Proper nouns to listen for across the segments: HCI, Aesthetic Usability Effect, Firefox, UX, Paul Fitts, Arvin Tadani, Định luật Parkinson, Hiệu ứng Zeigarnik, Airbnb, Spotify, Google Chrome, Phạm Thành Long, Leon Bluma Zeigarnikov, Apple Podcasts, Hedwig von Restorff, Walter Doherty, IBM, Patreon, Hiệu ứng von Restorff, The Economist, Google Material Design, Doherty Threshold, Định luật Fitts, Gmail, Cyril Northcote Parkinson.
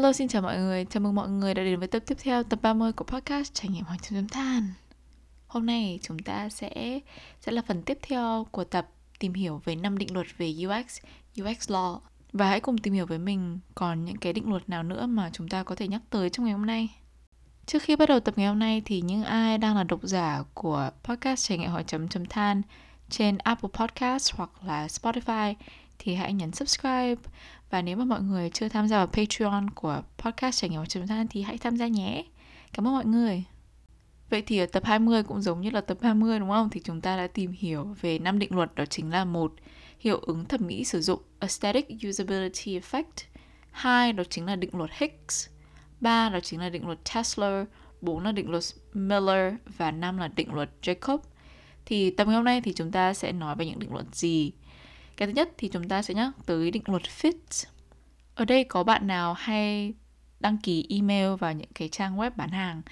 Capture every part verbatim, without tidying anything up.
Hello, xin chào mọi người. Chào mừng mọi người đã đến với tập tiếp theo, tập ba mươi của podcast Trải nghiệm Hoàng Kim Dâm Than. Hôm nay chúng ta sẽ sẽ là phần tiếp theo của tập tìm hiểu về năm định luật về u ích, u ích Law. Và hãy cùng tìm hiểu với mình còn những cái định luật nào nữa mà chúng ta có thể nhắc tới trong ngày hôm nay. Trước khi bắt đầu tập ngày hôm nay thì những ai đang là độc giả của podcast Trải nghiệm Hoàng Kim Dâm Than trên Apple Podcasts hoặc là Spotify thì hãy nhấn subscribe. Và nếu mà mọi người chưa tham gia vào Patreon của podcast Trải nghiệm Chấm Than thì hãy tham gia nhé. Cảm ơn mọi người. Vậy thì ở tập hai mươi cũng giống như là tập ba mươi đúng không? Thì chúng ta đã tìm hiểu về năm định luật, đó chính là một, hiệu ứng thẩm mỹ sử dụng Aesthetic Usability Effect. Hai, đó chính là định luật Higgs. Ba, đó chính là định luật Tesla. Bốn là định luật Miller. Và năm là định luật Jacob. Thì tập ngày hôm nay thì chúng ta sẽ nói về những định luật gì? Cái thứ nhất thì chúng ta sẽ nhắc tới định luật Fitts. Ở đây có bạn nào hay đăng ký email vào những cái trang web bán hàng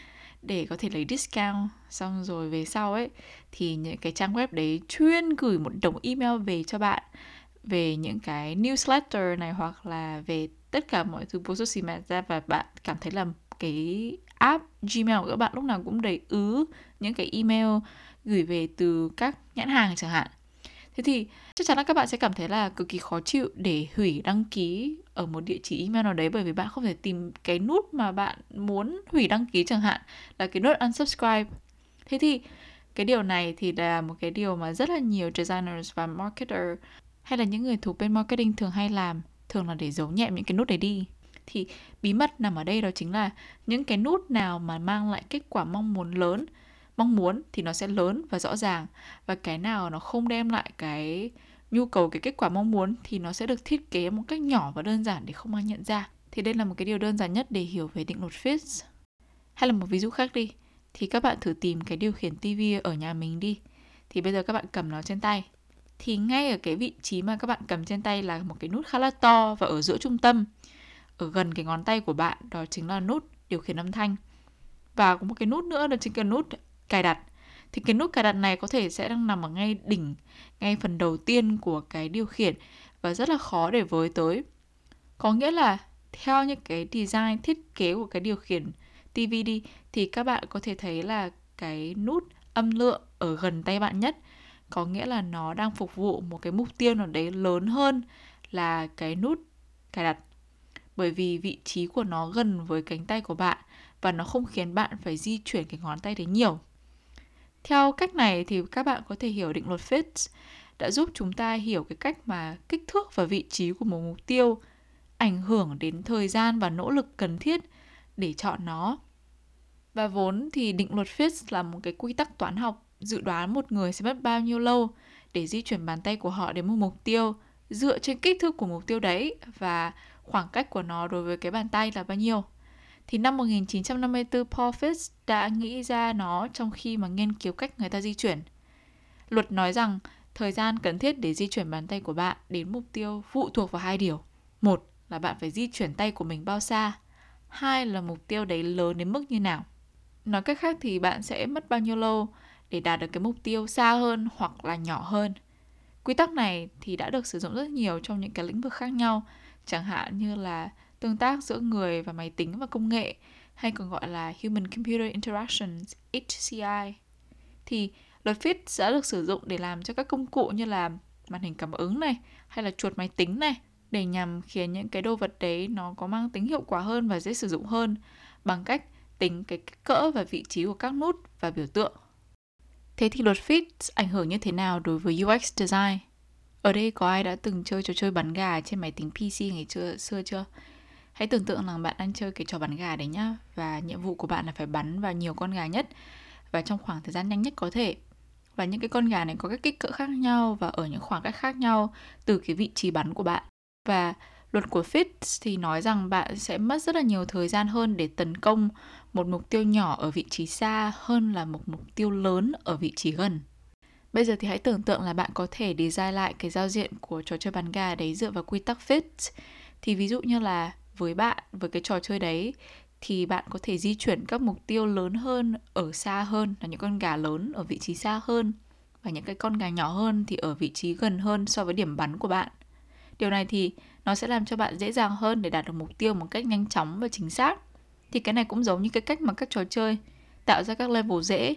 để có thể lấy discount, xong rồi về sau ấy thì những cái trang web đấy chuyên gửi một đống email về cho bạn về những cái newsletter này hoặc là về tất cả mọi thứ postman ra, và bạn cảm thấy là cái app Gmail của các bạn lúc nào cũng đầy ứ những cái email gửi về từ các nhãn hàng chẳng hạn. Thế thì chắc chắn là các bạn sẽ cảm thấy là cực kỳ khó chịu để hủy đăng ký ở một địa chỉ email nào đấy, bởi vì bạn không thể tìm cái nút mà bạn muốn hủy đăng ký chẳng hạn, là cái nút unsubscribe. Thế thì cái điều này thì là một cái điều mà rất là nhiều designers và marketer hay là những người thuộc bên marketing thường hay làm, thường là để giấu nhẹm những cái nút đấy đi. Thì bí mật nằm ở đây, đó chính là những cái nút nào mà mang lại kết quả mong muốn lớn mong muốn thì nó sẽ lớn và rõ ràng, và cái nào nó không đem lại cái nhu cầu, cái kết quả mong muốn thì nó sẽ được thiết kế một cách nhỏ và đơn giản để không ai nhận ra. Thì đây là một cái điều đơn giản nhất để hiểu về định luật Fitts. Hay là một ví dụ khác đi, thì các bạn thử tìm cái điều khiển ti vi ở nhà mình đi. Thì bây giờ các bạn cầm nó trên tay, thì ngay ở cái vị trí mà các bạn cầm trên tay là một cái nút khá là to và ở giữa trung tâm, ở gần cái ngón tay của bạn, đó chính là nút điều khiển âm thanh. Và có một cái nút nữa, đó chính là nút cài đặt. Thì cái nút cài đặt này có thể sẽ đang nằm ở ngay đỉnh, ngay phần đầu tiên của cái điều khiển và rất là khó để với tới. Có nghĩa là theo những cái design thiết kế của cái điều khiển ti vi đi, thì các bạn có thể thấy là cái nút âm lượng ở gần tay bạn nhất, có nghĩa là nó đang phục vụ một cái mục tiêu nào đấy lớn hơn là cái nút cài đặt, bởi vì vị trí của nó gần với cánh tay của bạn và nó không khiến bạn phải di chuyển cái ngón tay đấy nhiều. Theo cách này thì các bạn có thể hiểu định luật Fitts đã giúp chúng ta hiểu cái cách mà kích thước và vị trí của một mục tiêu ảnh hưởng đến thời gian và nỗ lực cần thiết để chọn nó. Và vốn thì định luật Fitts là một cái quy tắc toán học dự đoán một người sẽ mất bao nhiêu lâu để di chuyển bàn tay của họ đến một mục tiêu dựa trên kích thước của mục tiêu đấy và khoảng cách của nó đối với cái bàn tay là bao nhiêu. Thì năm một nghìn chín trăm năm mươi tư, Paul Fitts đã nghĩ ra nó trong khi mà nghiên cứu cách người ta di chuyển. Luật nói rằng thời gian cần thiết để di chuyển bàn tay của bạn đến mục tiêu phụ thuộc vào hai điều. Một là bạn phải di chuyển tay của mình bao xa. Hai là mục tiêu đấy lớn đến mức như nào. Nói cách khác thì bạn sẽ mất bao nhiêu lâu để đạt được cái mục tiêu xa hơn hoặc là nhỏ hơn. Quy tắc này thì đã được sử dụng rất nhiều trong những cái lĩnh vực khác nhau, chẳng hạn như là tương tác giữa người và máy tính và công nghệ, hay còn gọi là Human Computer Interactions, H C I. Thì luật Fitts đã được sử dụng để làm cho các công cụ như là màn hình cảm ứng này, hay là chuột máy tính này, để nhằm khiến những cái đồ vật đấy nó có mang tính hiệu quả hơn và dễ sử dụng hơn, bằng cách tính cái kích cỡ và vị trí của các nút và biểu tượng. Thế thì luật Fitts ảnh hưởng như thế nào đối với u ích design? Ở đây có ai đã từng chơi trò chơi bắn gà trên máy tính pê xê ngày xưa chưa? Hãy tưởng tượng rằng bạn đang chơi cái trò bắn gà đấy nhá, và nhiệm vụ của bạn là phải bắn vào nhiều con gà nhất và trong khoảng thời gian nhanh nhất có thể. Và những cái con gà này có các kích cỡ khác nhau và ở những khoảng cách khác nhau từ cái vị trí bắn của bạn. Và luật của Fitts thì nói rằng bạn sẽ mất rất là nhiều thời gian hơn để tấn công một mục tiêu nhỏ ở vị trí xa hơn là một mục tiêu lớn ở vị trí gần. Bây giờ thì hãy tưởng tượng là bạn có thể design lại cái giao diện của trò chơi bắn gà đấy dựa vào quy tắc Fitts. Thì ví dụ như là với bạn, với cái trò chơi đấy thì bạn có thể di chuyển các mục tiêu lớn hơn ở xa hơn, là những con gà lớn ở vị trí xa hơn và những cái con gà nhỏ hơn thì ở vị trí gần hơn so với điểm bắn của bạn. Điều này thì nó sẽ làm cho bạn dễ dàng hơn để đạt được mục tiêu một cách nhanh chóng và chính xác. Thì cái này cũng giống như cái cách mà các trò chơi tạo ra các level dễ,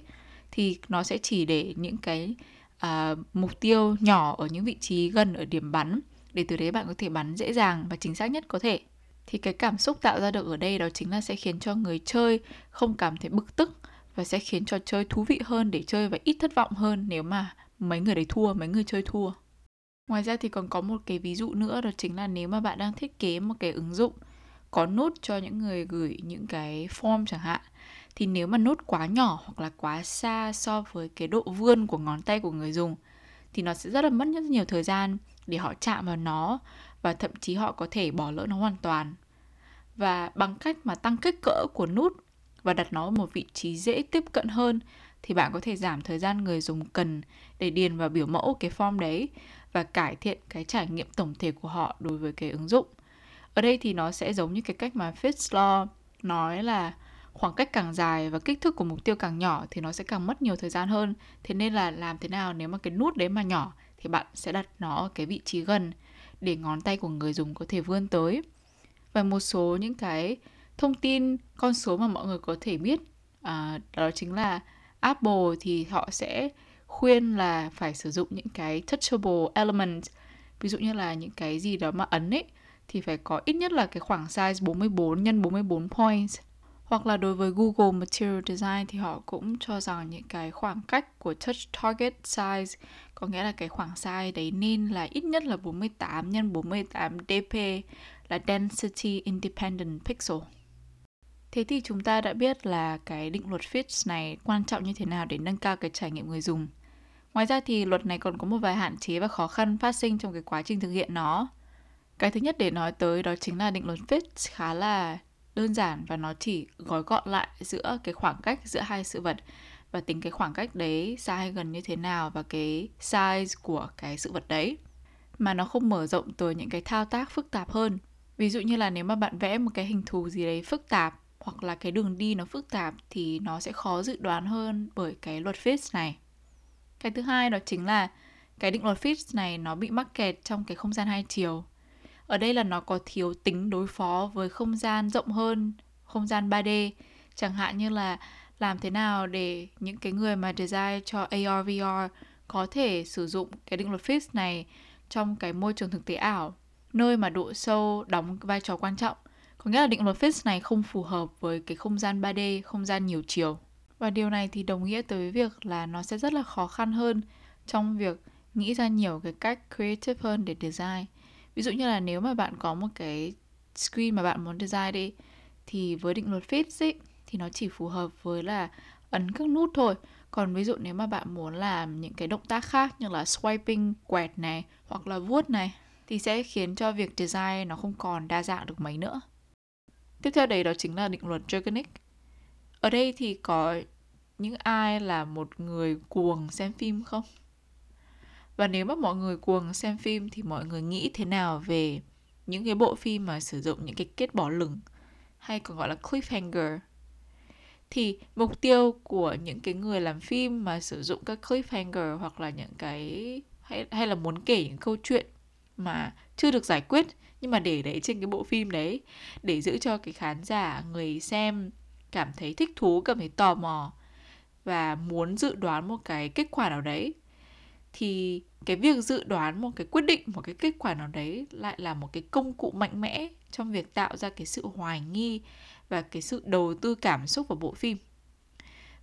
thì nó sẽ chỉ để những cái à, mục tiêu nhỏ ở những vị trí gần ở điểm bắn, để từ đấy bạn có thể bắn dễ dàng và chính xác nhất có thể. Thì cái cảm xúc tạo ra được ở đây đó chính là sẽ khiến cho người chơi không cảm thấy bực tức, và sẽ khiến trò chơi thú vị hơn để chơi và ít thất vọng hơn nếu mà mấy người đấy thua, mấy người chơi thua. Ngoài ra thì còn có một cái ví dụ nữa, đó chính là nếu mà bạn đang thiết kế một cái ứng dụng có nốt cho những người gửi những cái form chẳng hạn, thì nếu mà nốt quá nhỏ hoặc là quá xa so với cái độ vươn của ngón tay của người dùng thì nó sẽ rất là mất rất nhiều thời gian để họ chạm vào nó, và thậm chí họ có thể bỏ lỡ nó hoàn toàn. Và bằng cách mà tăng kích cỡ của nút và đặt nó ở một vị trí dễ tiếp cận hơn, thì bạn có thể giảm thời gian người dùng cần để điền vào biểu mẫu cái form đấy, và cải thiện cái trải nghiệm tổng thể của họ đối với cái ứng dụng. Ở đây thì nó sẽ giống như cái cách mà Fitts Law nói là khoảng cách càng dài và kích thước của mục tiêu càng nhỏ thì nó sẽ càng mất nhiều thời gian hơn. Thế nên là làm thế nào nếu mà cái nút đấy mà nhỏ thì bạn sẽ đặt nó ở cái vị trí gần để ngón tay của người dùng có thể vươn tới. Và một số những cái thông tin, con số mà mọi người có thể biết, à, đó chính là Apple thì họ sẽ khuyên là phải sử dụng những cái touchable element. Ví dụ như là những cái gì đó mà ấn ấy thì phải có ít nhất là cái khoảng size bốn mươi bốn nhân bốn mươi bốn points. Hoặc là đối với Google Material Design thì họ cũng cho rằng những cái khoảng cách của touch target size, có nghĩa là cái khoảng size đấy nên là ít nhất là bốn mươi tám nhân bốn mươi tám dp, là Density Independent Pixel. Thế thì chúng ta đã biết là cái định luật Fitts này quan trọng như thế nào để nâng cao cái trải nghiệm người dùng. Ngoài ra thì luật này còn có một vài hạn chế và khó khăn phát sinh trong cái quá trình thực hiện nó. Cái thứ nhất để nói tới đó chính là định luật Fitts khá là đơn giản, và nó chỉ gói gọn lại giữa cái khoảng cách giữa hai sự vật, và tính cái khoảng cách đấy xa hay gần như thế nào, và cái size của cái sự vật đấy. Mà nó không mở rộng tới những cái thao tác phức tạp hơn. Ví dụ như là nếu mà bạn vẽ một cái hình thù gì đấy phức tạp, hoặc là cái đường đi nó phức tạp, thì nó sẽ khó dự đoán hơn bởi cái luật Fitts này. Cái thứ hai đó chính là cái định luật Fitts này nó bị mắc kẹt trong cái không gian hai chiều. Ở đây là nó có thiếu tính đối phó với không gian rộng hơn, không gian ba D. Chẳng hạn như là làm thế nào để những cái người mà design cho A R V R có thể sử dụng cái định luật Fitts này trong cái môi trường thực tế ảo, nơi mà độ sâu đóng vai trò quan trọng. Có nghĩa là định luật Fitts này không phù hợp với cái không gian ba D, không gian nhiều chiều. Và điều này thì đồng nghĩa tới việc là nó sẽ rất là khó khăn hơn trong việc nghĩ ra nhiều cái cách creative hơn để design. Ví dụ như là nếu mà bạn có một cái screen mà bạn muốn design đi, thì với định luật Fitts ấy, thì nó chỉ phù hợp với là ấn các nút thôi. Còn ví dụ nếu mà bạn muốn làm những cái động tác khác như là swiping, quẹt này, hoặc là vuốt này, thì sẽ khiến cho việc design nó không còn đa dạng được mấy nữa. Tiếp theo đấy đó chính là định luật Zeigarnik. Ở đây thì có những ai là một người cuồng xem phim không? Và nếu mà mọi người cuồng xem phim thì mọi người nghĩ thế nào về những cái bộ phim mà sử dụng những cái kết bỏ lửng, hay còn gọi là cliffhanger? Thì mục tiêu của những cái người làm phim mà sử dụng các cliffhanger, hoặc là những cái hay, hay là muốn kể những câu chuyện mà chưa được giải quyết nhưng mà để đấy trên cái bộ phim đấy, để giữ cho cái khán giả, người xem cảm thấy thích thú, cảm thấy tò mò và muốn dự đoán một cái kết quả nào đấy. Thì cái việc dự đoán một cái quyết định, một cái kết quả nào đấy lại là một cái công cụ mạnh mẽ trong việc tạo ra cái sự hoài nghi và cái sự đầu tư cảm xúc vào bộ phim.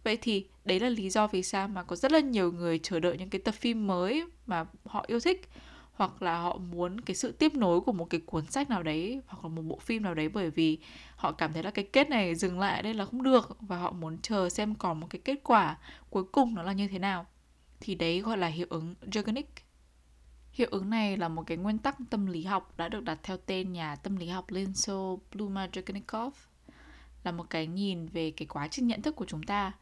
Vậy thì đấy là lý do vì sao mà có rất là nhiều người chờ đợi những cái tập phim mới mà họ yêu thích, hoặc là họ muốn cái sự tiếp nối của một cái cuốn sách nào đấy, hoặc là một bộ phim nào đấy, bởi vì họ cảm thấy là cái kết này dừng lại đây là không được, và họ muốn chờ xem còn một cái kết quả cuối cùng nó là như thế nào. Thì đấy gọi là hiệu ứng Zeigarnik. Hiệu ứng này là một cái nguyên tắc tâm lý học đã được đặt theo tên nhà tâm lý học Leon Bluma Zeigarnikov, là một cái nhìn về cái quá trình nhận thức của chúng ta.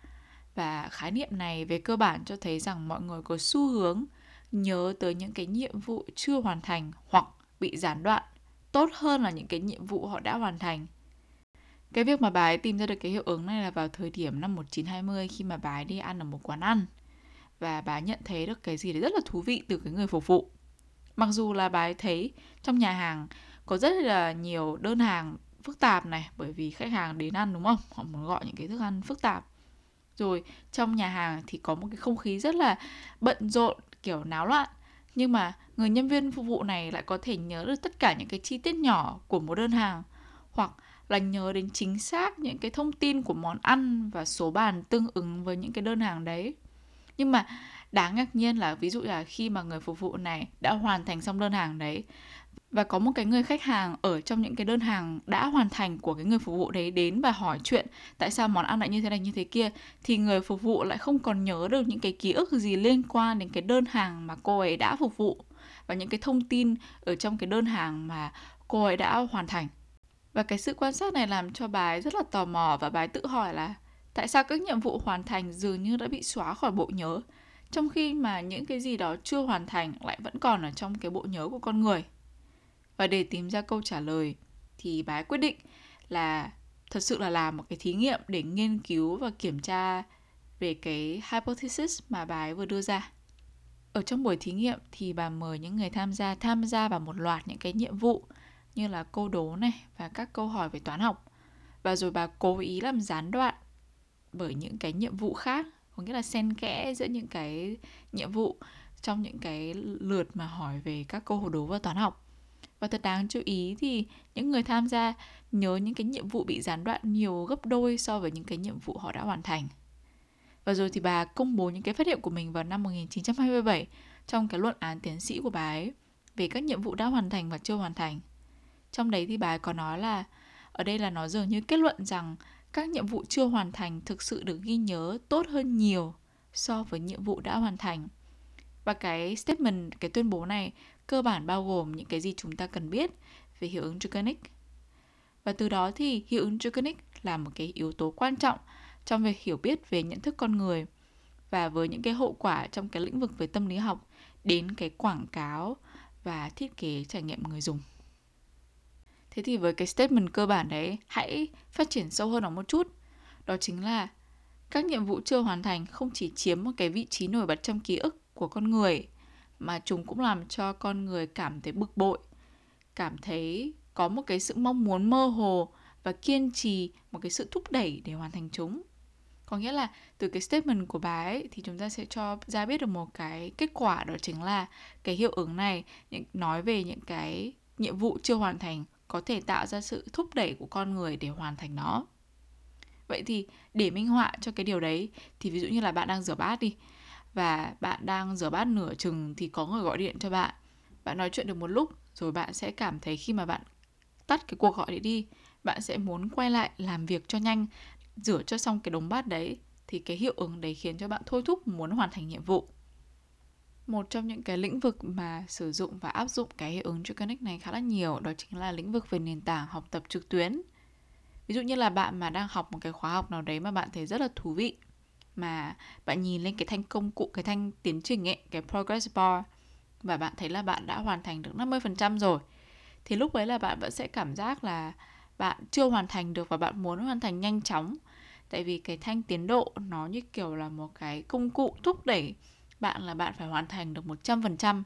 Và khái niệm này về cơ bản cho thấy rằng mọi người có xu hướng nhớ tới những cái nhiệm vụ chưa hoàn thành hoặc bị gián đoạn tốt hơn là những cái nhiệm vụ họ đã hoàn thành. Cái việc mà bà ấy tìm ra được cái hiệu ứng này là vào thời điểm năm một nghìn chín trăm hai mươi, khi mà bà ấy đi ăn ở một quán ăn, và bà nhận thấy được cái gì đấy rất là thú vị từ cái người phục vụ. Mặc dù là bà ấy thấy trong nhà hàng có rất là nhiều đơn hàng phức tạp này, bởi vì khách hàng đến ăn đúng không? Họ muốn gọi những cái thức ăn phức tạp. Rồi trong nhà hàng thì có một cái không khí rất là bận rộn, kiểu náo loạn. Nhưng mà người nhân viên phục vụ này lại có thể nhớ được tất cả những cái chi tiết nhỏ của một đơn hàng, hoặc là nhớ đến chính xác những cái thông tin của món ăn và số bàn tương ứng với những cái đơn hàng đấy. Nhưng mà đáng ngạc nhiên là ví dụ là khi mà người phục vụ này đã hoàn thành xong đơn hàng đấy, và có một cái người khách hàng ở trong những cái đơn hàng đã hoàn thành của cái người phục vụ đấy đến và hỏi chuyện tại sao món ăn lại như thế này như thế kia, thì người phục vụ lại không còn nhớ được những cái ký ức gì liên quan đến cái đơn hàng mà cô ấy đã phục vụ và những cái thông tin ở trong cái đơn hàng mà cô ấy đã hoàn thành. Và cái sự quan sát này làm cho bà ấy rất là tò mò, và bà ấy tự hỏi là tại sao các nhiệm vụ hoàn thành dường như đã bị xóa khỏi bộ nhớ, trong khi mà những cái gì đó chưa hoàn thành lại vẫn còn ở trong cái bộ nhớ của con người. Và để tìm ra câu trả lời thì bà ấy quyết định là thật sự là làm một cái thí nghiệm để nghiên cứu và kiểm tra về cái hypothesis mà bà ấy vừa đưa ra. Ở trong buổi thí nghiệm thì bà mời những người tham gia tham gia vào một loạt những cái nhiệm vụ như là câu đố này và các câu hỏi về toán học. Và rồi bà cố ý làm gián đoạn bởi những cái nhiệm vụ khác, có nghĩa là xen kẽ giữa những cái nhiệm vụ trong những cái lượt mà hỏi về các câu đố và toán học. Và thật đáng chú ý thì những người tham gia nhớ những cái nhiệm vụ bị gián đoạn nhiều gấp đôi so với những cái nhiệm vụ họ đã hoàn thành. Và rồi thì bà công bố những cái phát hiện của mình vào năm một chín hai bảy trong cái luận án tiến sĩ của bà ấy về các nhiệm vụ đã hoàn thành và chưa hoàn thành. Trong đấy thì bà ấy có nói là ở đây là nó dường như kết luận rằng các nhiệm vụ chưa hoàn thành thực sự được ghi nhớ tốt hơn nhiều so với nhiệm vụ đã hoàn thành. Và cái statement, cái tuyên bố này cơ bản bao gồm những cái gì chúng ta cần biết về hiệu ứng Zeigarnik. Và từ đó thì hiệu ứng Zeigarnik là một cái yếu tố quan trọng trong việc hiểu biết về nhận thức con người, và với những cái hậu quả trong cái lĩnh vực về tâm lý học đến cái quảng cáo và thiết kế trải nghiệm người dùng. Thế thì với cái statement cơ bản đấy, hãy phát triển sâu hơn nó một chút. Đó chính là các nhiệm vụ chưa hoàn thành không chỉ chiếm một cái vị trí nổi bật trong ký ức của con người, mà chúng cũng làm cho con người cảm thấy bực bội, cảm thấy có một cái sự mong muốn mơ hồ và kiên trì một cái sự thúc đẩy để hoàn thành chúng. Có nghĩa là từ cái statement của bà ấy thì chúng ta sẽ cho ra biết được một cái kết quả, đó chính là cái hiệu ứng này nói về những cái nhiệm vụ chưa hoàn thành có thể tạo ra sự thúc đẩy của con người để hoàn thành nó. Vậy thì để minh họa cho cái điều đấy thì ví dụ như là bạn đang rửa bát đi, và bạn đang rửa bát nửa chừng thì có người gọi điện cho bạn. Bạn nói chuyện được một lúc rồi bạn sẽ cảm thấy khi mà bạn tắt cái cuộc gọi đấy đi, bạn sẽ muốn quay lại làm việc cho nhanh, rửa cho xong cái đống bát đấy. Thì cái hiệu ứng đấy khiến cho bạn thôi thúc muốn hoàn thành nhiệm vụ. Một trong những cái lĩnh vực mà sử dụng và áp dụng cái hiệu ứng Zeigarnik này khá là nhiều, đó chính là lĩnh vực về nền tảng học tập trực tuyến. Ví dụ như là bạn mà đang học một cái khóa học nào đấy mà bạn thấy rất là thú vị, mà bạn nhìn lên cái thanh công cụ, cái thanh tiến trình ấy, cái progress bar, và bạn thấy là bạn đã hoàn thành được năm mươi phần trăm rồi, thì lúc ấy là bạn vẫn sẽ cảm giác là bạn chưa hoàn thành được và bạn muốn hoàn thành nhanh chóng. Tại vì cái thanh tiến độ nó như kiểu là một cái công cụ thúc đẩy bạn là bạn phải hoàn thành được một trăm phần trăm,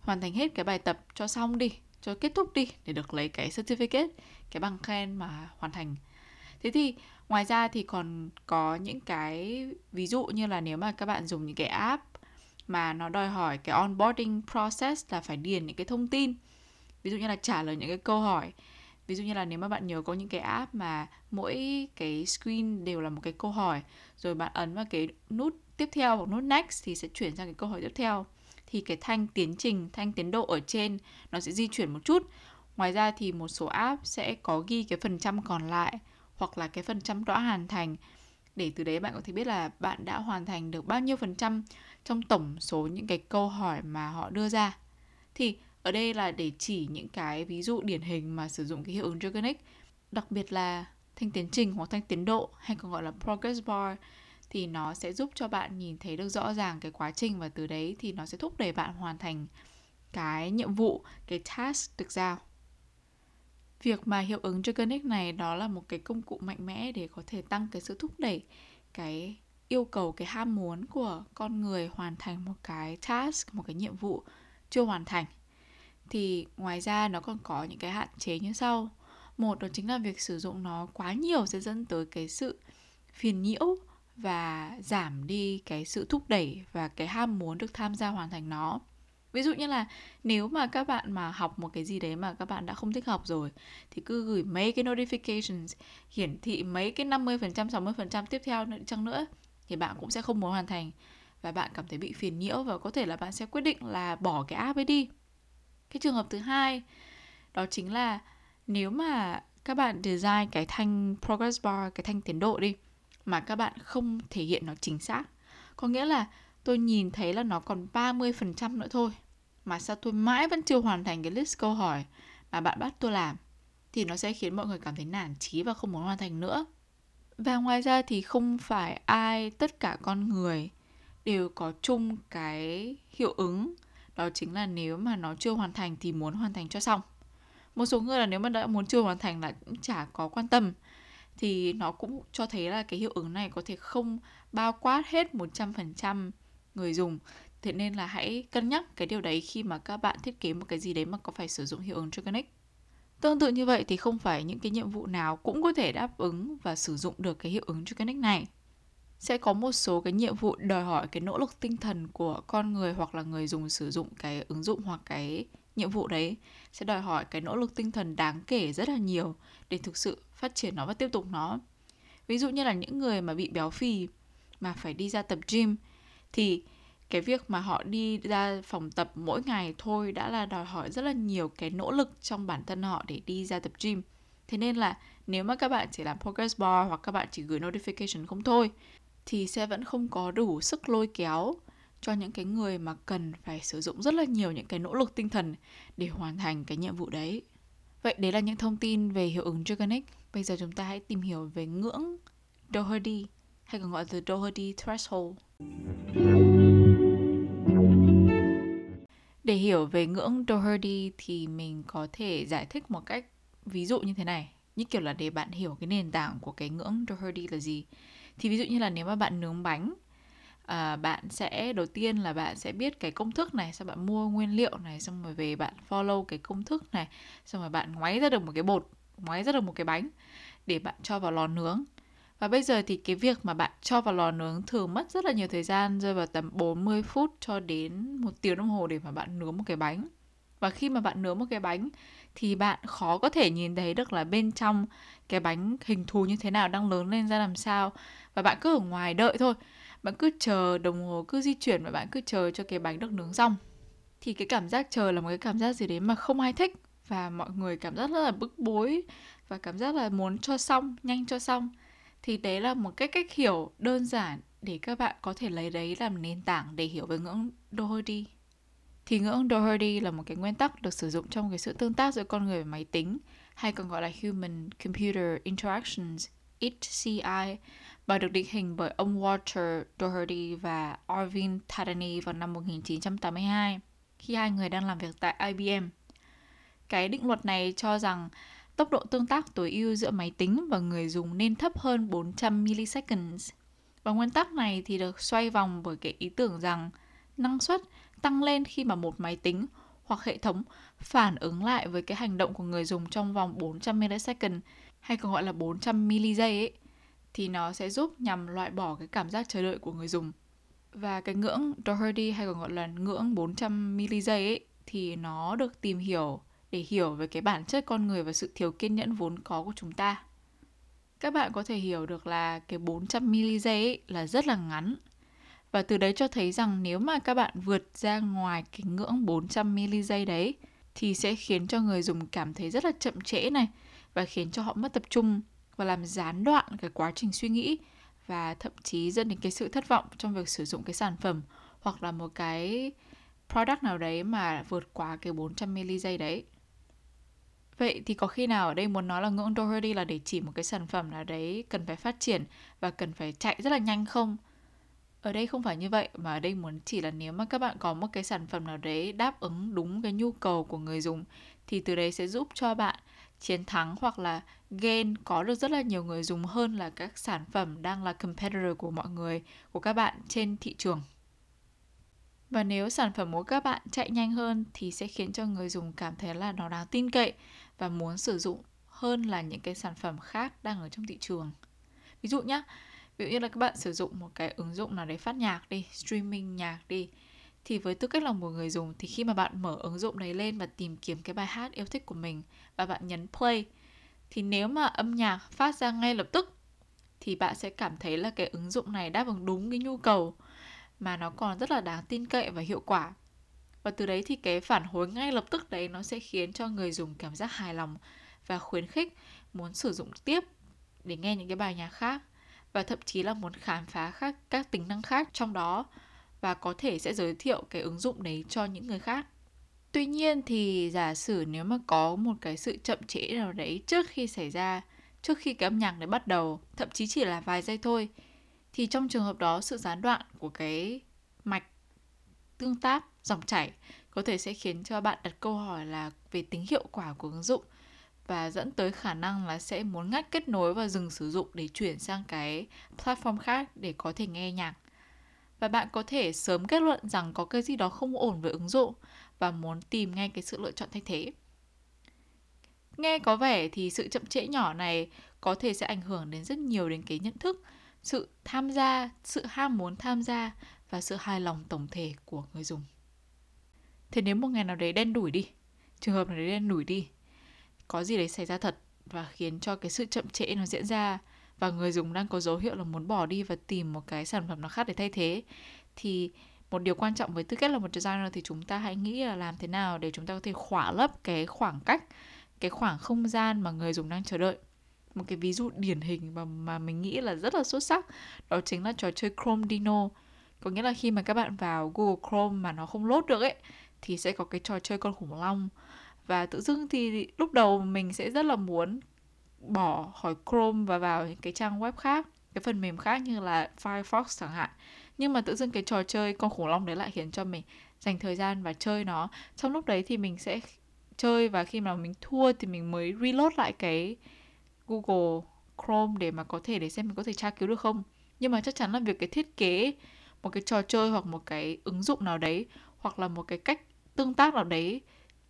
hoàn thành hết cái bài tập cho xong đi, cho kết thúc đi, để được lấy cái certificate, cái bằng khen mà hoàn thành. Thế thì ngoài ra thì còn có những cái ví dụ như là nếu mà các bạn dùng những cái app mà nó đòi hỏi cái onboarding process là phải điền những cái thông tin, ví dụ như là trả lời những cái câu hỏi. Ví dụ như là nếu mà bạn nhớ có những cái app mà mỗi cái screen đều là một cái câu hỏi, rồi bạn ấn vào cái nút tiếp theo hoặc nút next thì sẽ chuyển sang cái câu hỏi tiếp theo, thì cái thanh tiến trình, thanh tiến độ ở trên nó sẽ di chuyển một chút. Ngoài ra thì một số app sẽ có ghi cái phần trăm còn lại hoặc là cái phần trăm đã hoàn thành, để từ đấy bạn có thể biết là bạn đã hoàn thành được bao nhiêu phần trăm trong tổng số những cái câu hỏi mà họ đưa ra. Thì ở đây là để chỉ những cái ví dụ điển hình mà sử dụng cái hiệu ứng Zeigarnik, đặc biệt là thanh tiến trình hoặc thanh tiến độ hay còn gọi là progress bar, thì nó sẽ giúp cho bạn nhìn thấy được rõ ràng cái quá trình, và từ đấy thì nó sẽ thúc đẩy bạn hoàn thành cái nhiệm vụ, cái task được giao. Việc mà hiệu ứng Zeigarnik này đó là một cái công cụ mạnh mẽ để có thể tăng cái sự thúc đẩy, cái yêu cầu, cái ham muốn của con người hoàn thành một cái task, một cái nhiệm vụ chưa hoàn thành. thì ngoài ra nó còn có những cái hạn chế như sau. Một, đó chính là việc sử dụng nó quá nhiều sẽ dẫn tới cái sự phiền nhiễu và giảm đi cái sự thúc đẩy và cái ham muốn được tham gia hoàn thành nó. Ví dụ như là nếu mà các bạn mà học một cái gì đấy mà các bạn đã không thích học rồi thì cứ gửi mấy cái notifications hiển thị mấy cái năm mươi phần trăm, sáu mươi phần trăm tiếp theo nữa chăng nữa thì bạn cũng sẽ không muốn hoàn thành và bạn cảm thấy bị phiền nhiễu và có thể là bạn sẽ quyết định là bỏ cái app ấy đi. Cái trường hợp thứ hai đó chính là nếu mà các bạn design cái thanh progress bar, cái thanh tiến độ đi mà các bạn không thể hiện nó chính xác. Có nghĩa là tôi nhìn thấy là nó còn ba mươi phần trăm nữa thôi mà sao tôi mãi vẫn chưa hoàn thành cái list câu hỏi mà bạn bắt tôi làm, thì nó sẽ khiến mọi người cảm thấy nản chí và không muốn hoàn thành nữa. Và ngoài ra thì không phải ai, tất cả con người đều có chung cái hiệu ứng, đó chính là nếu mà nó chưa hoàn thành thì muốn hoàn thành cho xong. Một số người là nếu mà đã muốn chưa hoàn thành là cũng chả có quan tâm, thì nó cũng cho thấy là cái hiệu ứng này có thể không bao quát hết một trăm phần trăm người dùng. Thế nên là hãy cân nhắc cái điều đấy khi mà các bạn thiết kế một cái gì đấy mà có phải sử dụng hiệu ứng Zeigarnik. Tương tự như vậy thì không phải những cái nhiệm vụ nào cũng có thể đáp ứng và sử dụng được cái hiệu ứng Zeigarnik này. Sẽ có một số cái nhiệm vụ đòi hỏi cái nỗ lực tinh thần của con người hoặc là người dùng sử dụng cái ứng dụng hoặc cái nhiệm vụ đấy, sẽ đòi hỏi cái nỗ lực tinh thần đáng kể rất là nhiều để thực sự phát triển nó và tiếp tục nó. Ví dụ như là những người mà bị béo phì mà phải đi ra tập gym thì cái việc mà họ đi ra phòng tập mỗi ngày thôi đã là đòi hỏi rất là nhiều cái nỗ lực trong bản thân họ để đi ra tập gym. Thế nên là nếu mà các bạn chỉ làm progress bar hoặc các bạn chỉ gửi notification không thôi thì sẽ vẫn không có đủ sức lôi kéo cho những cái người mà cần phải sử dụng rất là nhiều những cái nỗ lực tinh thần để hoàn thành cái nhiệm vụ đấy. Vậy đấy là những thông tin về hiệu ứng Zeigarnik. Bây giờ chúng ta hãy tìm hiểu về ngưỡng Doherty, hay còn gọi là Doherty Threshold. Để hiểu về ngưỡng Doherty thì mình có thể giải thích một cách ví dụ như thế này, như kiểu là để bạn hiểu cái nền tảng của cái ngưỡng Doherty là gì. Thì ví dụ như là nếu mà bạn nướng bánh, à, bạn sẽ đầu tiên là bạn sẽ biết cái công thức này, xong bạn mua nguyên liệu này, xong rồi về bạn follow cái công thức này, xong rồi bạn ngoáy ra được một cái bột, ngoáy ra được một cái bánh để bạn cho vào lò nướng. Và bây giờ thì cái việc mà bạn cho vào lò nướng thường mất rất là nhiều thời gian, rơi vào tầm bốn mươi phút cho đến một tiếng đồng hồ để mà bạn nướng một cái bánh. Và khi mà bạn nướng một cái bánh thì bạn khó có thể nhìn thấy được là bên trong cái bánh hình thù như thế nào, đang lớn lên ra làm sao. Và bạn cứ ở ngoài đợi thôi, bạn cứ chờ đồng hồ cứ di chuyển và bạn cứ chờ cho cái bánh được nướng xong. Thì cái cảm giác chờ là một cái cảm giác gì đấy mà không ai thích, và mọi người cảm giác rất là bức bối và cảm giác là muốn cho xong, nhanh cho xong. Thì đấy là một cái cách hiểu đơn giản để các bạn có thể lấy đấy làm nền tảng để hiểu về ngưỡng Doherty. Thì ngưỡng Doherty là một cái nguyên tắc được sử dụng trong cái sự tương tác giữa con người và máy tính, hay còn gọi là Human Computer Interactions, H C I, và được định hình bởi ông Walter Doherty và Arvin Tadani vào năm một chín tám hai, khi hai người đang làm việc tại I B M. Cái định luật này cho rằng tốc độ tương tác tối ưu giữa máy tính và người dùng nên thấp hơn bốn trăm milliseconds. Và nguyên tắc này thì được xoay vòng bởi cái ý tưởng rằng năng suất tăng lên khi mà một máy tính hoặc hệ thống phản ứng lại với cái hành động của người dùng trong vòng bốn trăm millisecond, hay còn gọi là bốn trăm milligiây ấy, thì nó sẽ giúp nhằm loại bỏ cái cảm giác chờ đợi của người dùng. Và cái ngưỡng Doherty, hay còn gọi là ngưỡng bốn trăm milligiây ấy, thì nó được tìm hiểu để hiểu về cái bản chất con người và sự thiếu kiên nhẫn vốn có của chúng ta. Các bạn có thể hiểu được là cái bốn trăm milligiây ấy là rất là ngắn. Và từ đấy cho thấy rằng nếu mà các bạn vượt ra ngoài cái ngưỡng bốn trăm milligiây đấy thì sẽ khiến cho người dùng cảm thấy rất là chậm trễ này, và khiến cho họ mất tập trung và làm gián đoạn cái quá trình suy nghĩ, và thậm chí dẫn đến cái sự thất vọng trong việc sử dụng cái sản phẩm hoặc là một cái product nào đấy mà vượt quá cái bốn trăm milligiây đấy. Vậy thì có khi nào ở đây muốn nói là ngưỡng Doherty là để chỉ một cái sản phẩm nào đấy cần phải phát triển và cần phải chạy rất là nhanh không? Ở đây không phải như vậy, mà ở đây muốn chỉ là nếu mà các bạn có một cái sản phẩm nào đấy đáp ứng đúng cái nhu cầu của người dùng thì từ đấy sẽ giúp cho bạn chiến thắng hoặc là gain, có được rất là nhiều người dùng hơn là các sản phẩm đang là competitor của mọi người, của các bạn trên thị trường. Và nếu sản phẩm của các bạn chạy nhanh hơn thì sẽ khiến cho người dùng cảm thấy là nó đáng tin cậy và muốn sử dụng hơn là những cái sản phẩm khác đang ở trong thị trường. Ví dụ nhá, ví dụ như là các bạn sử dụng một cái ứng dụng nào đấy phát nhạc đi, streaming nhạc đi, thì với tư cách là một người dùng thì khi mà bạn mở ứng dụng đấy lên và tìm kiếm cái bài hát yêu thích của mình và bạn nhấn play, thì nếu mà âm nhạc phát ra ngay lập tức thì bạn sẽ cảm thấy là cái ứng dụng này đáp ứng đúng cái nhu cầu mà nó còn rất là đáng tin cậy và hiệu quả. Và từ đấy thì cái phản hồi ngay lập tức đấy nó sẽ khiến cho người dùng cảm giác hài lòng và khuyến khích muốn sử dụng tiếp để nghe những cái bài nhạc khác, và thậm chí là muốn khám phá khác, các tính năng khác trong đó, và có thể sẽ giới thiệu cái ứng dụng đấy cho những người khác. Tuy nhiên thì giả sử nếu mà có một cái sự chậm trễ nào đấy trước khi xảy ra, trước khi cái âm nhạc đấy bắt đầu, thậm chí chỉ là vài giây thôi, thì trong trường hợp đó sự gián đoạn của cái mạch tương tác, dòng chảy có thể sẽ khiến cho bạn đặt câu hỏi là về tính hiệu quả của ứng dụng, và dẫn tới khả năng là sẽ muốn ngắt kết nối và dừng sử dụng để chuyển sang cái platform khác để có thể nghe nhạc. Và bạn có thể sớm kết luận rằng có cái gì đó không ổn với ứng dụng và muốn tìm ngay cái sự lựa chọn thay thế. Nghe có vẻ thì sự chậm trễ nhỏ này có thể sẽ ảnh hưởng đến rất nhiều đến cái nhận thức, sự tham gia, sự ham muốn tham gia và sự hài lòng tổng thể của người dùng. Thế nếu một ngày nào đấy đen đủi đi, trường hợp nào đấy đen đủi đi, có gì đấy xảy ra thật và khiến cho cái sự chậm trễ nó diễn ra, và người dùng đang có dấu hiệu là muốn bỏ đi và tìm một cái sản phẩm nào khác để thay thế, thì một điều quan trọng với tư cách là một designer thì chúng ta hãy nghĩ là làm thế nào để chúng ta có thể khỏa lấp cái khoảng cách, cái khoảng không gian mà người dùng đang chờ đợi. Một cái ví dụ điển hình mà, mà mình nghĩ là rất là xuất sắc đó chính là trò chơi Chrome Dino. Có nghĩa là khi mà các bạn vào Google Chrome mà nó không load được ấy, thì sẽ có cái trò chơi con khủng long. Và tự dưng thì lúc đầu mình sẽ rất là muốn bỏ khỏi Chrome và vào những cái trang web khác, cái phần mềm khác như là Firefox chẳng hạn. Nhưng mà tự dưng cái trò chơi con khủng long đấy lại khiến cho mình dành thời gian và chơi nó. Trong lúc đấy thì mình sẽ chơi, và khi mà mình thua thì mình mới reload lại cái Google Chrome để mà có thể để xem mình có thể tra cứu được không. Nhưng mà chắc chắn là việc cái thiết kế một cái trò chơi hoặc một cái ứng dụng nào đấy, hoặc là một cái cách tương tác nào đấy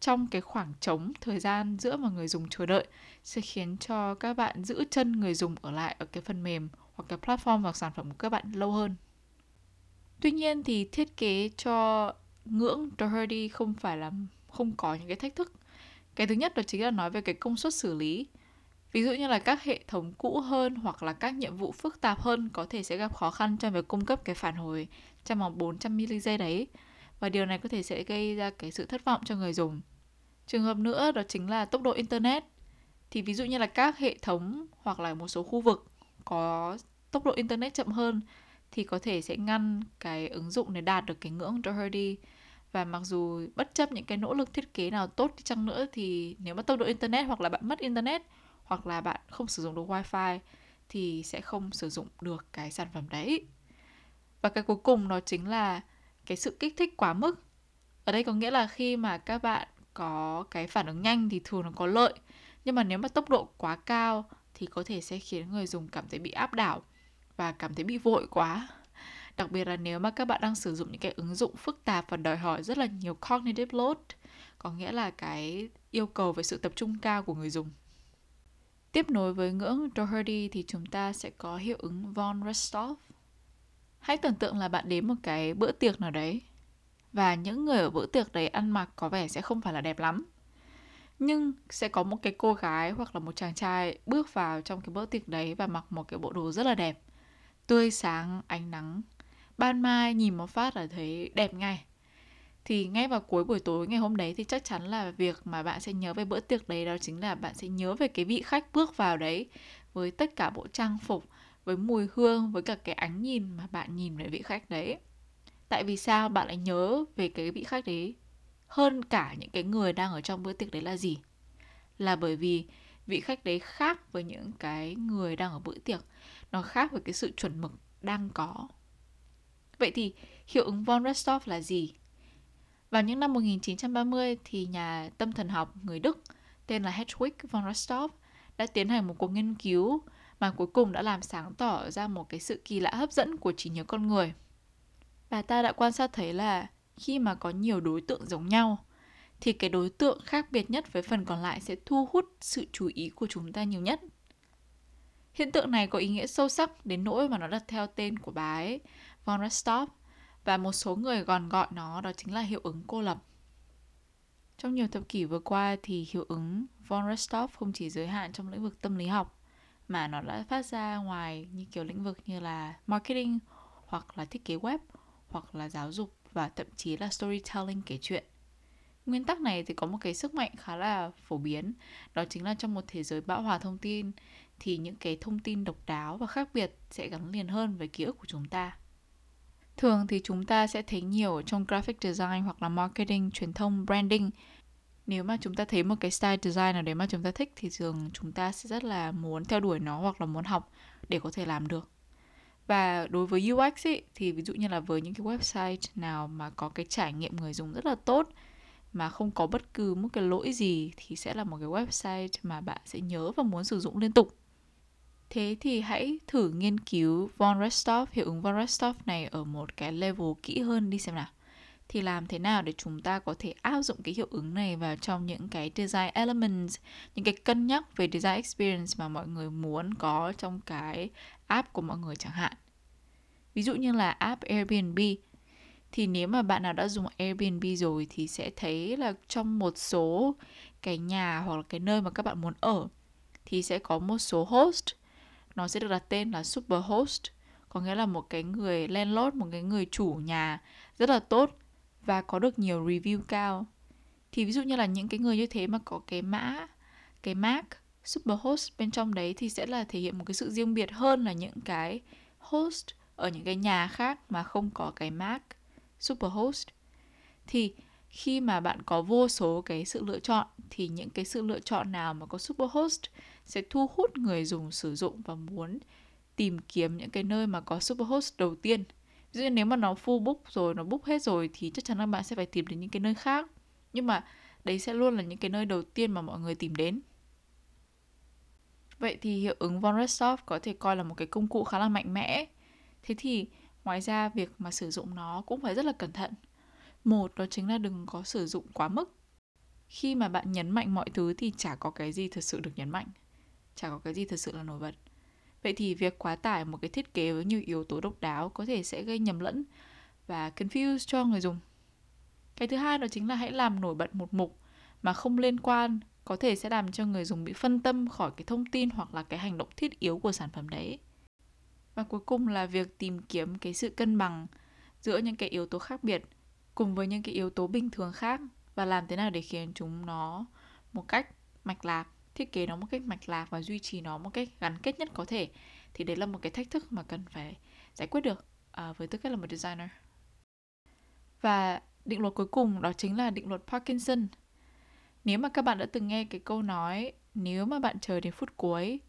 trong cái khoảng trống thời gian giữa mà người dùng chờ đợi sẽ khiến cho các bạn giữ chân người dùng ở lại ở cái phần mềm hoặc cái platform hoặc sản phẩm của các bạn lâu hơn. Tuy nhiên thì thiết kế cho ngưỡng Doherty không phải là không có những cái thách thức. Cái thứ nhất đó chính là nói về cái công suất xử lý. Ví dụ như là các hệ thống cũ hơn hoặc là các nhiệm vụ phức tạp hơn có thể sẽ gặp khó khăn trong việc cung cấp cái phản hồi trong vòng bốn trăm mi-li-giây đấy. Và điều này có thể sẽ gây ra cái sự thất vọng cho người dùng. Trường hợp nữa đó chính là tốc độ Internet. Thì ví dụ như là các hệ thống hoặc là một số khu vực có tốc độ Internet chậm hơn thì có thể sẽ ngăn cái ứng dụng này đạt được cái ngưỡng Doherty. Và mặc dù bất chấp những cái nỗ lực thiết kế nào tốt chăng nữa thì nếu mà tốc độ Internet hoặc là bạn mất Internet hoặc là bạn không sử dụng được Wi-Fi thì sẽ không sử dụng được cái sản phẩm đấy. Và cái cuối cùng đó chính là cái sự kích thích quá mức. Ở đây có nghĩa là khi mà các bạn có cái phản ứng nhanh thì thường nó có lợi, nhưng mà nếu mà tốc độ quá cao thì có thể sẽ khiến người dùng cảm thấy bị áp đảo và cảm thấy bị vội quá. Đặc biệt là nếu mà các bạn đang sử dụng những cái ứng dụng phức tạp và đòi hỏi rất là nhiều cognitive load, có nghĩa là cái yêu cầu về sự tập trung cao của người dùng. Tiếp nối với ngưỡng Doherty thì chúng ta sẽ có hiệu ứng von Restorff. Hãy tưởng tượng là bạn đến một cái bữa tiệc nào đấy và những người ở bữa tiệc đấy ăn mặc có vẻ sẽ không phải là đẹp lắm. Nhưng sẽ có một cái cô gái hoặc là một chàng trai bước vào trong cái bữa tiệc đấy và mặc một cái bộ đồ rất là đẹp, tươi sáng, ánh nắng, ban mai nhìn một phát là thấy đẹp ngay. Thì ngay vào cuối buổi tối ngày hôm đấy thì chắc chắn là việc mà bạn sẽ nhớ về bữa tiệc đấy đó chính là bạn sẽ nhớ về cái vị khách bước vào đấy với tất cả bộ trang phục, với mùi hương, với cả cái ánh nhìn mà bạn nhìn về vị khách đấy. Tại vì sao bạn lại nhớ về cái vị khách đấy hơn cả những cái người đang ở trong bữa tiệc đấy là gì? Là bởi vì vị khách đấy khác với những cái người đang ở bữa tiệc. Nó khác với cái sự chuẩn mực đang có. Vậy thì hiệu ứng von Restorff là gì? Vào những năm một chín ba mươi thì nhà tâm thần học người Đức tên là Hedwig von Restorff đã tiến hành một cuộc nghiên cứu mà cuối cùng đã làm sáng tỏ ra một cái sự kỳ lạ hấp dẫn của trí nhớ con người. Bà ta đã quan sát thấy là khi mà có nhiều đối tượng giống nhau, thì cái đối tượng khác biệt nhất với phần còn lại sẽ thu hút sự chú ý của chúng ta nhiều nhất. Hiện tượng này có ý nghĩa sâu sắc đến nỗi mà nó đặt theo tên của bà ấy, von Restorff, và một số người còn gọi nó đó chính là hiệu ứng cô lập. Trong nhiều thập kỷ vừa qua thì hiệu ứng von Restorff không chỉ giới hạn trong lĩnh vực tâm lý học, mà nó đã phát ra ngoài như kiểu lĩnh vực như là marketing, hoặc là thiết kế web, hoặc là giáo dục, và thậm chí là storytelling, kể chuyện. Nguyên tắc này thì có một cái sức mạnh khá là phổ biến, đó chính là trong một thế giới bão hòa thông tin thì những cái thông tin độc đáo và khác biệt sẽ gắn liền hơn với ký ức của chúng ta. Thường thì chúng ta sẽ thấy nhiều trong graphic design hoặc là marketing, truyền thông, branding. Nếu mà chúng ta thấy một cái style design nào đấy mà chúng ta thích thì thường chúng ta sẽ rất là muốn theo đuổi nó hoặc là muốn học để có thể làm được. Và đối với u ích ý, thì ví dụ như là với những cái website nào mà có cái trải nghiệm người dùng rất là tốt mà không có bất cứ một cái lỗi gì thì sẽ là một cái website mà bạn sẽ nhớ và muốn sử dụng liên tục. Thế thì hãy thử nghiên cứu von Restorff, hiệu ứng von Restorff này ở một cái level kỹ hơn đi xem nào. Thì làm thế nào để chúng ta có thể áp dụng cái hiệu ứng này vào trong những cái design elements, những cái cân nhắc về design experience mà mọi người muốn có trong cái app của mọi người chẳng hạn. Ví dụ như là app Airbnb. Thì nếu mà bạn nào đã dùng Airbnb rồi thì sẽ thấy là trong một số cái nhà hoặc là cái nơi mà các bạn muốn ở thì sẽ có một số host. Nó sẽ được đặt tên là superhost, có nghĩa là một cái người landlord, một cái người chủ nhà rất là tốt và có được nhiều review cao. Thì ví dụ như là những cái người như thế mà có cái mã, cái mark superhost bên trong đấy thì sẽ là thể hiện một cái sự riêng biệt hơn là những cái host ở những cái nhà khác mà không có cái mark superhost. Thì khi mà bạn có vô số cái sự lựa chọn thì những cái sự lựa chọn nào mà có superhost sẽ thu hút người dùng sử dụng và muốn tìm kiếm những cái nơi mà có superhost đầu tiên. Ví dụ nếu mà nó full book rồi, nó book hết rồi thì chắc chắn là bạn sẽ phải tìm đến những cái nơi khác. Nhưng mà đấy sẽ luôn là những cái nơi đầu tiên mà mọi người tìm đến. Vậy thì hiệu ứng von Restorff có thể coi là một cái công cụ khá là mạnh mẽ. Thế thì ngoài ra việc mà sử dụng nó cũng phải rất là cẩn thận. Một, đó chính là đừng có sử dụng quá mức. Khi mà bạn nhấn mạnh mọi thứ thì chả có cái gì thật sự được nhấn mạnh, chả có cái gì thật sự là nổi bật. Vậy thì việc quá tải một cái thiết kế với nhiều yếu tố độc đáo có thể sẽ gây nhầm lẫn và confuse cho người dùng. Cái thứ hai đó chính là hãy làm nổi bật một mục mà không liên quan, có thể sẽ làm cho người dùng bị phân tâm khỏi cái thông tin hoặc là cái hành động thiết yếu của sản phẩm đấy. Và cuối cùng là việc tìm kiếm cái sự cân bằng giữa những cái yếu tố khác biệt cùng với những cái yếu tố bình thường khác và làm thế nào để khiến chúng nó một cách mạch lạc, thiết kế nó một cách mạch lạc và duy trì nó một cách gắn kết nhất có thể. Thì đấy là một cái thách thức mà cần phải giải quyết được à, với tư cách là một designer. Và định luật cuối cùng đó chính là định luật Parkinson. Nếu mà các bạn đã từng nghe cái câu nói nếu mà bạn chờ đến phút cuối,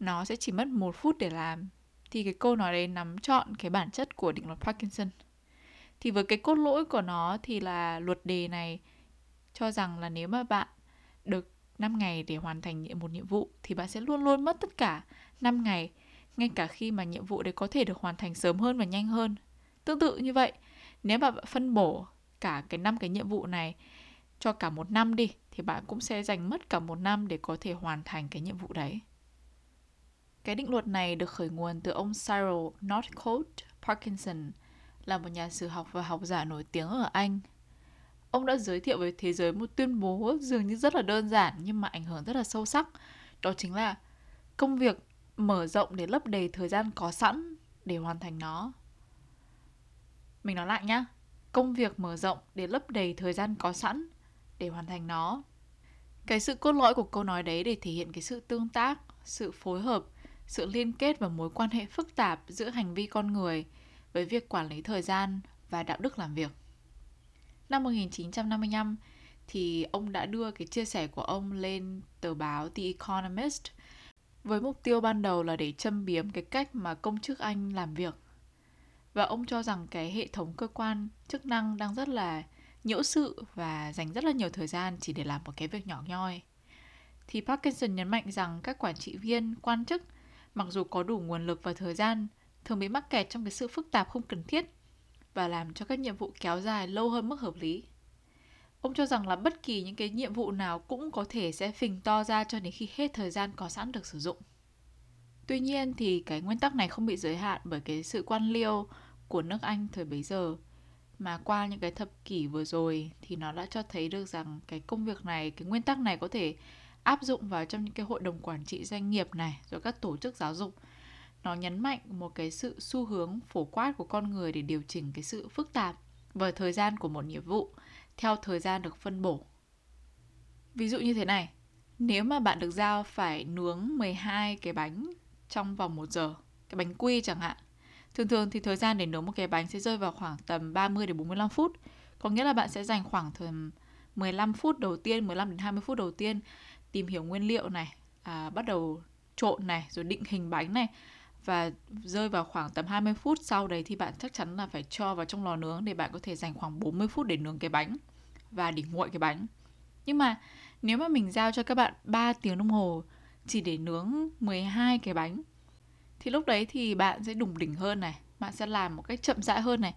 nó sẽ chỉ mất một phút để làm, thì cái câu nói đấy nắm trọn cái bản chất của định luật Parkinson. Thì với cái cốt lõi của nó thì là luật đề này cho rằng là nếu mà bạn được năm ngày để hoàn thành một nhiệm vụ thì bạn sẽ luôn luôn mất tất cả năm ngày, ngay cả khi mà nhiệm vụ đấy có thể được hoàn thành sớm hơn và nhanh hơn. Tương tự như vậy, nếu mà bạn phân bổ cả cái năm cái nhiệm vụ này cho cả một năm đi thì bạn cũng sẽ dành mất cả một năm để có thể hoàn thành cái nhiệm vụ đấy. Cái định luật này được khởi nguồn từ ông Cyril Northcote Parkinson, là một nhà sử học và học giả nổi tiếng ở Anh. Ông đã giới thiệu với thế giới một tuyên bố dường như rất là đơn giản nhưng mà ảnh hưởng rất là sâu sắc. Đó chính là công việc mở rộng để lấp đầy thời gian có sẵn để hoàn thành nó. Mình nói lại nhá. Công việc mở rộng để lấp đầy thời gian có sẵn để hoàn thành nó. Cái sự cốt lõi của câu nói đấy để thể hiện cái sự tương tác, sự phối hợp, sự liên kết và mối quan hệ phức tạp giữa hành vi con người với việc quản lý thời gian và đạo đức làm việc. Năm một nghìn chín trăm năm mươi lăm thì ông đã đưa cái chia sẻ của ông lên tờ báo The Economist với mục tiêu ban đầu là để châm biếm cái cách mà công chức Anh làm việc. Và ông cho rằng cái hệ thống cơ quan chức năng đang rất là nhiễu sự và dành rất là nhiều thời gian chỉ để làm một cái việc nhỏ nhoi. Thì Parkinson nhấn mạnh rằng các quản trị viên, quan chức mặc dù có đủ nguồn lực và thời gian thường bị mắc kẹt trong cái sự phức tạp không cần thiết. và làm cho các nhiệm vụ kéo dài lâu hơn mức hợp lý. Ông cho rằng là bất kỳ những cái nhiệm vụ nào cũng có thể sẽ phình to ra cho đến khi hết thời gian có sẵn được sử dụng. Tuy nhiên thì cái nguyên tắc này không bị giới hạn bởi cái sự quan liêu của nước Anh thời bấy giờ, mà qua những cái thập kỷ vừa rồi thì nó đã cho thấy được rằng cái công việc này, cái nguyên tắc này có thể áp dụng vào trong những cái hội đồng quản trị doanh nghiệp này, rồi các tổ chức giáo dục. Nó nhấn mạnh một cái sự xu hướng phổ quát của con người để điều chỉnh cái sự phức tạp và thời gian của một nhiệm vụ theo thời gian được phân bổ. Ví dụ như thế này, nếu mà bạn được giao phải nướng mười hai cái bánh trong vòng một giờ, cái bánh quy chẳng hạn, thường thường thì thời gian để nướng một cái bánh sẽ rơi vào khoảng tầm ba mươi đến bốn mươi lăm phút. Có nghĩa là bạn sẽ dành khoảng tầm mười lăm phút đầu tiên, mười lăm đến hai mươi phút đầu tiên tìm hiểu nguyên liệu này, à, bắt đầu trộn này, rồi định hình bánh này, và rơi vào khoảng tầm hai mươi phút sau đấy thì bạn chắc chắn là phải cho vào trong lò nướng để bạn có thể dành khoảng bốn mươi phút để nướng cái bánh và để nguội cái bánh. Nhưng mà nếu mà mình giao cho các bạn ba tiếng đồng hồ chỉ để nướng mười hai cái bánh thì lúc đấy thì bạn sẽ đủng đỉnh hơn này, bạn sẽ làm một cách chậm rãi hơn này,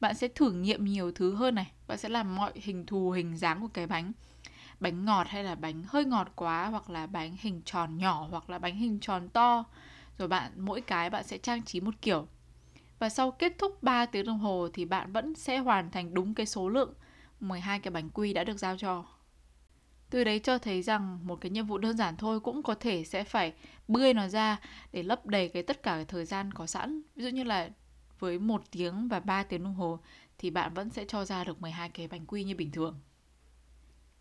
bạn sẽ thử nghiệm nhiều thứ hơn này, bạn sẽ làm mọi hình thù hình dáng của cái bánh, bánh ngọt hay là bánh hơi ngọt quá, hoặc là bánh hình tròn nhỏ, hoặc là bánh hình tròn to. Rồi bạn mỗi cái bạn sẽ trang trí một kiểu. Và sau kết thúc ba tiếng đồng hồ thì bạn vẫn sẽ hoàn thành đúng cái số lượng mười hai cái bánh quy đã được giao cho. Từ đấy cho thấy rằng một cái nhiệm vụ đơn giản thôi cũng có thể sẽ phải bươi nó ra để lấp đầy cái tất cả cái thời gian có sẵn. Ví dụ như là với một tiếng và ba tiếng đồng hồ thì bạn vẫn sẽ cho ra được mười hai cái bánh quy như bình thường.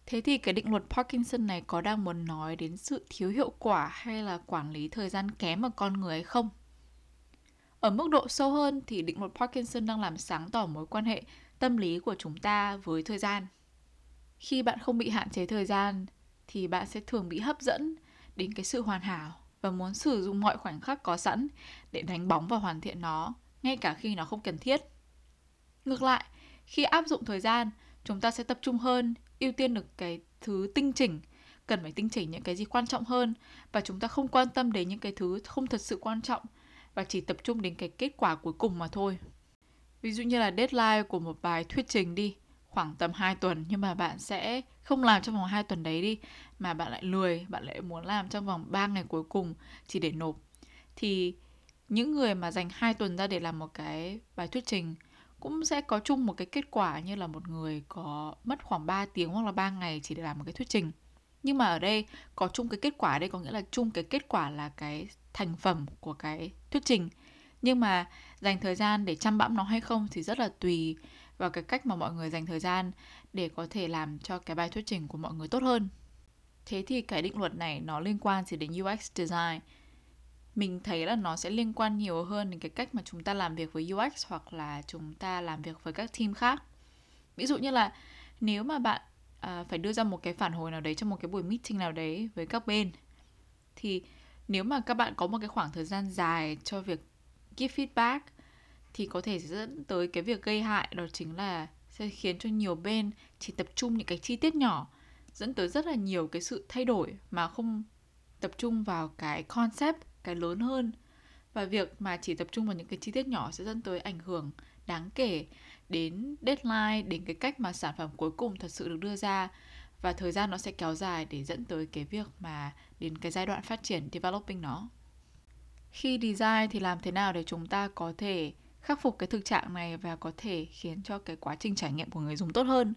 Thế thì cái định luật Parkinson này có đang muốn nói đến sự thiếu hiệu quả hay là quản lý thời gian kém ở con người hay không? Ở mức độ sâu hơn thì định luật Parkinson đang làm sáng tỏ mối quan hệ tâm lý của chúng ta với thời gian. Khi bạn không bị hạn chế thời gian thì bạn sẽ thường bị hấp dẫn đến cái sự hoàn hảo và muốn sử dụng mọi khoảnh khắc có sẵn để đánh bóng và hoàn thiện nó, ngay cả khi nó không cần thiết. Ngược lại, khi áp dụng thời gian, chúng ta sẽ tập trung hơn, ưu tiên được cái thứ tinh chỉnh, cần phải tinh chỉnh những cái gì quan trọng hơn, và chúng ta không quan tâm đến những cái thứ không thật sự quan trọng và chỉ tập trung đến cái kết quả cuối cùng mà thôi. Ví dụ như là deadline của một bài thuyết trình đi, khoảng tầm hai tuần, nhưng mà bạn sẽ không làm trong vòng hai tuần đấy đi, mà bạn lại lười, bạn lại muốn làm trong vòng ba ngày cuối cùng chỉ để nộp. Thì những người mà dành hai tuần ra để làm một cái bài thuyết trình cũng sẽ có chung một cái kết quả như là một người có mất khoảng ba tiếng hoặc là ba ngày chỉ để làm một cái thuyết trình. Nhưng mà ở đây có chung cái kết quả, ở đây có nghĩa là chung cái kết quả là cái thành phẩm của cái thuyết trình. Nhưng mà dành thời gian để chăm bẵm nó hay không thì rất là tùy vào cái cách mà mọi người dành thời gian để có thể làm cho cái bài thuyết trình của mọi người tốt hơn. Thế thì cái định luật này nó liên quan gì đến u ích design? Mình thấy là nó sẽ liên quan nhiều hơn đến cái cách mà chúng ta làm việc với u ích hoặc là chúng ta làm việc với các team khác. Ví dụ như là nếu mà bạn à, phải đưa ra một cái phản hồi nào đấy trong một cái buổi meeting nào đấy với các bên, thì nếu mà các bạn có một cái khoảng thời gian dài cho việc give feedback thì có thể dẫn tới cái việc gây hại, đó chính là sẽ khiến cho nhiều bên chỉ tập trung những cái chi tiết nhỏ, dẫn tới rất là nhiều cái sự thay đổi mà không tập trung vào cái concept, cái lớn hơn. Và việc mà chỉ tập trung vào những cái chi tiết nhỏ sẽ dẫn tới ảnh hưởng đáng kể đến deadline, đến cái cách mà sản phẩm cuối cùng thật sự được đưa ra, và thời gian nó sẽ kéo dài để dẫn tới cái việc mà đến cái giai đoạn phát triển developing nó. Khi design thì làm thế nào để chúng ta có thể khắc phục cái thực trạng này và có thể khiến cho cái quá trình trải nghiệm của người dùng tốt hơn?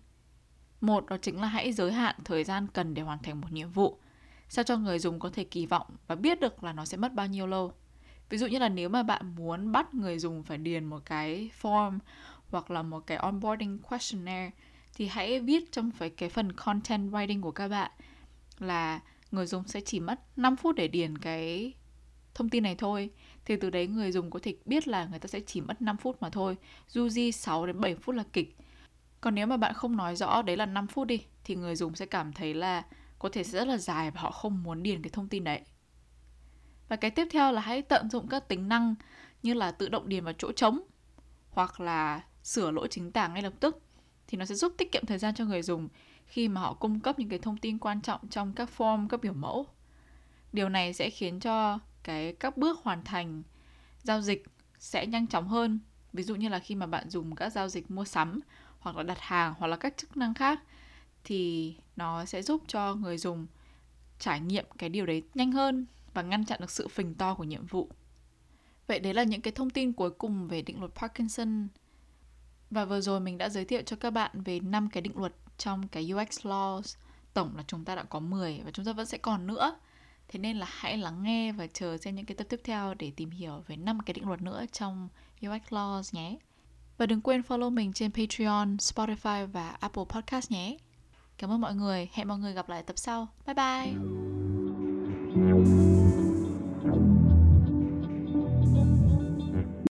Một, đó chính là hãy giới hạn thời gian cần để hoàn thành một nhiệm vụ, sao cho người dùng có thể kỳ vọng và biết được là nó sẽ mất bao nhiêu lâu. Ví dụ như là nếu mà bạn muốn bắt người dùng phải điền một cái form hoặc là một cái onboarding questionnaire thì hãy viết trong phải cái phần content writing của các bạn là người dùng sẽ chỉ mất năm phút để điền cái thông tin này thôi. Thì từ đấy người dùng có thể biết là người ta sẽ chỉ mất năm phút mà thôi, dù gì sáu đến bảy phút là kịch. Còn nếu mà bạn không nói rõ đấy là năm phút đi thì người dùng sẽ cảm thấy là có thể sẽ rất là dài và họ không muốn điền cái thông tin đấy. Và cái tiếp theo là hãy tận dụng các tính năng như là tự động điền vào chỗ trống hoặc là sửa lỗi chính tả ngay lập tức, thì nó sẽ giúp tiết kiệm thời gian cho người dùng khi mà họ cung cấp những cái thông tin quan trọng trong các form, các biểu mẫu. Điều này sẽ khiến cho cái các bước hoàn thành giao dịch sẽ nhanh chóng hơn Ví dụ như là khi mà bạn dùng các giao dịch mua sắm hoặc là đặt hàng hoặc là các chức năng khác thì nó sẽ giúp cho người dùng trải nghiệm cái điều đấy nhanh hơn và ngăn chặn được sự phình to của nhiệm vụ. Vậy đấy là những cái thông tin cuối cùng về định luật Parkinson. Và vừa rồi mình đã giới thiệu cho các bạn về năm cái định luật trong cái u ích Laws. Tổng là chúng ta đã có mười và chúng ta vẫn sẽ còn nữa. Thế nên là hãy lắng nghe và chờ xem những cái tập tiếp theo để tìm hiểu về năm cái định luật nữa trong u ích Laws nhé. Và đừng quên follow mình trên Patreon, Spotify và Apple Podcasts nhé. Cảm ơn mọi người. Hẹn mọi người gặp lại tập sau. Bye bye!